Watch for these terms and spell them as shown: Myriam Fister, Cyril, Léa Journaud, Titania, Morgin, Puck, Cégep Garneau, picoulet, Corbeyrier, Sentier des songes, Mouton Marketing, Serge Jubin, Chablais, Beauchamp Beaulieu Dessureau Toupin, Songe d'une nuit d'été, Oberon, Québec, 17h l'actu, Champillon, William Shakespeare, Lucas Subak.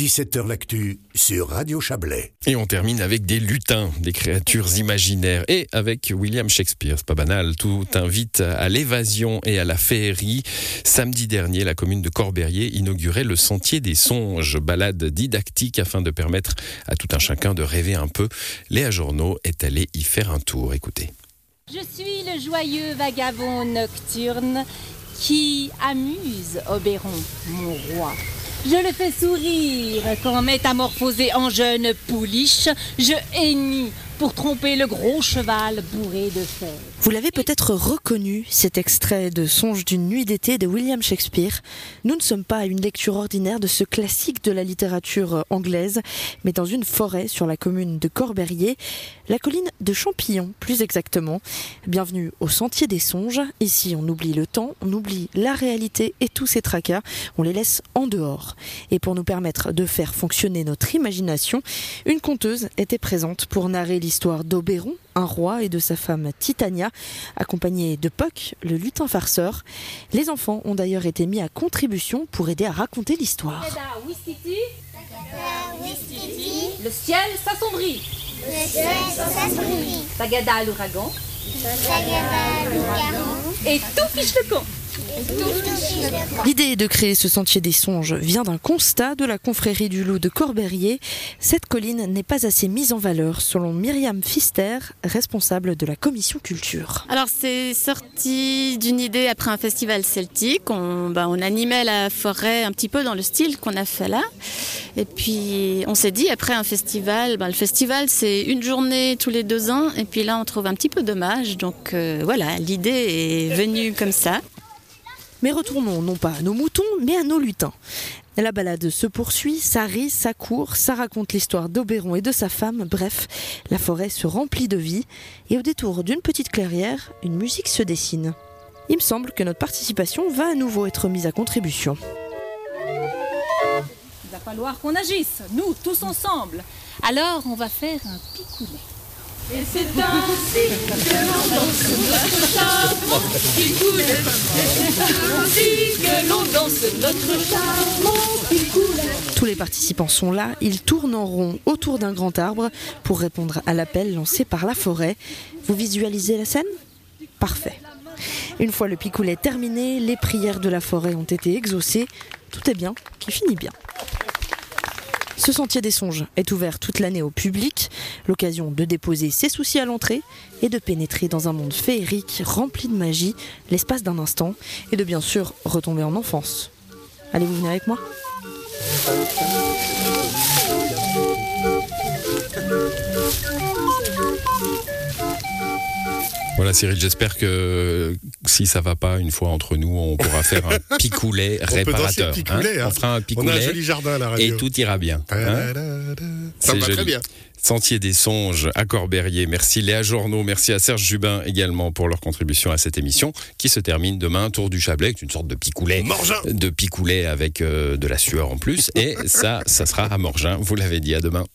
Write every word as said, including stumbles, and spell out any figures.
dix-sept heures l'actu sur Radio Chablais. Et on termine avec des lutins, des créatures imaginaires. Et avec William Shakespeare, c'est pas banal, tout invite à l'évasion et à la féerie. Samedi dernier, la commune de Corbeyrier inaugurait le Sentier des songes, balade didactique afin de permettre à tout un chacun de rêver un peu. Léa Journaud est allée y faire un tour, écoutez. Je suis le joyeux vagabond nocturne qui amuse Oberon, mon roi. Je le fais sourire quand métamorphosé en jeune pouliche, je hennue pour tromper le gros cheval bourré de fer. Vous l'avez peut-être reconnu, cet extrait de Songe d'une nuit d'été de William Shakespeare. Nous ne sommes pas à une lecture ordinaire de ce classique de la littérature anglaise, mais dans une forêt sur la commune de Corbeyrier, la colline de Champillon plus exactement. Bienvenue au Sentier des songes. Ici, on oublie le temps, on oublie la réalité et tous ces tracas, on les laisse en dehors. Et pour nous permettre de faire fonctionner notre imagination, une conteuse était présente pour narrer l'histoire. L'histoire d'Oberon, un roi, et de sa femme Titania, accompagnée de Puck, le lutin farceur. Les enfants ont d'ailleurs été mis à contribution pour aider à raconter l'histoire. Le ciel s'assombrit. Le ciel s'assombrit. Tagada l'ouragan. Et tout fiche le camp. L'idée de créer ce Sentier des songes vient d'un constat de la confrérie du Loup de Corbeyrier. Cette colline n'est pas assez mise en valeur, selon Myriam Fister, responsable de la commission culture. Alors c'est sorti d'une idée après un festival celtique. On, bah, on animait la forêt un petit peu dans le style qu'on a fait là. Et puis on s'est dit après un festival, bah, le festival c'est une journée tous les deux ans. Et puis là on trouve un petit peu dommage. Donc euh, voilà, l'idée est venue comme ça. Mais retournons non pas à nos moutons, mais à nos lutins. La balade se poursuit, ça rit, ça court, ça raconte l'histoire d'Oberon et de sa femme. Bref, la forêt se remplit de vie et au détour d'une petite clairière, une musique se dessine. Il me semble que notre participation va à nouveau être mise à contribution. Il va falloir qu'on agisse, nous, tous ensemble. Alors, on va faire un picoulet. Et c'est ainsi que l'on danse notre charmant qui coule. Et c'est ainsi que l'on danse notre charmant qui coule. Tous les participants sont là, ils tournent en rond autour d'un grand arbre pour répondre à l'appel lancé par la forêt. Vous visualisez la scène ? Parfait. Une fois le picoulet terminé, les prières de la forêt ont été exaucées. Tout est bien qui finit bien. Ce Sentier des songes est ouvert toute l'année au public, l'occasion de déposer ses soucis à l'entrée et de pénétrer dans un monde féerique rempli de magie l'espace d'un instant et de bien sûr retomber en enfance. Allez, vous venez avec moi ? Voilà Cyril, j'espère que si ça va pas une fois entre nous, on pourra faire un picoulet réparateur. On, picoulet, hein. Hein. On fera un picoulet. On a un joli jardin à la radio. Et tout ira bien. Hein, ça va très bien. Sentier des songes à Corbeyrier. Merci Léa Journaud, merci à Serge Jubin également pour leur contribution à cette émission qui se termine demain. Tour du Chablais, une sorte de picoulet, Morgin. De picoulet avec euh, de la sueur en plus. Et ça, ça sera à Morgin. Vous l'avez dit, à demain.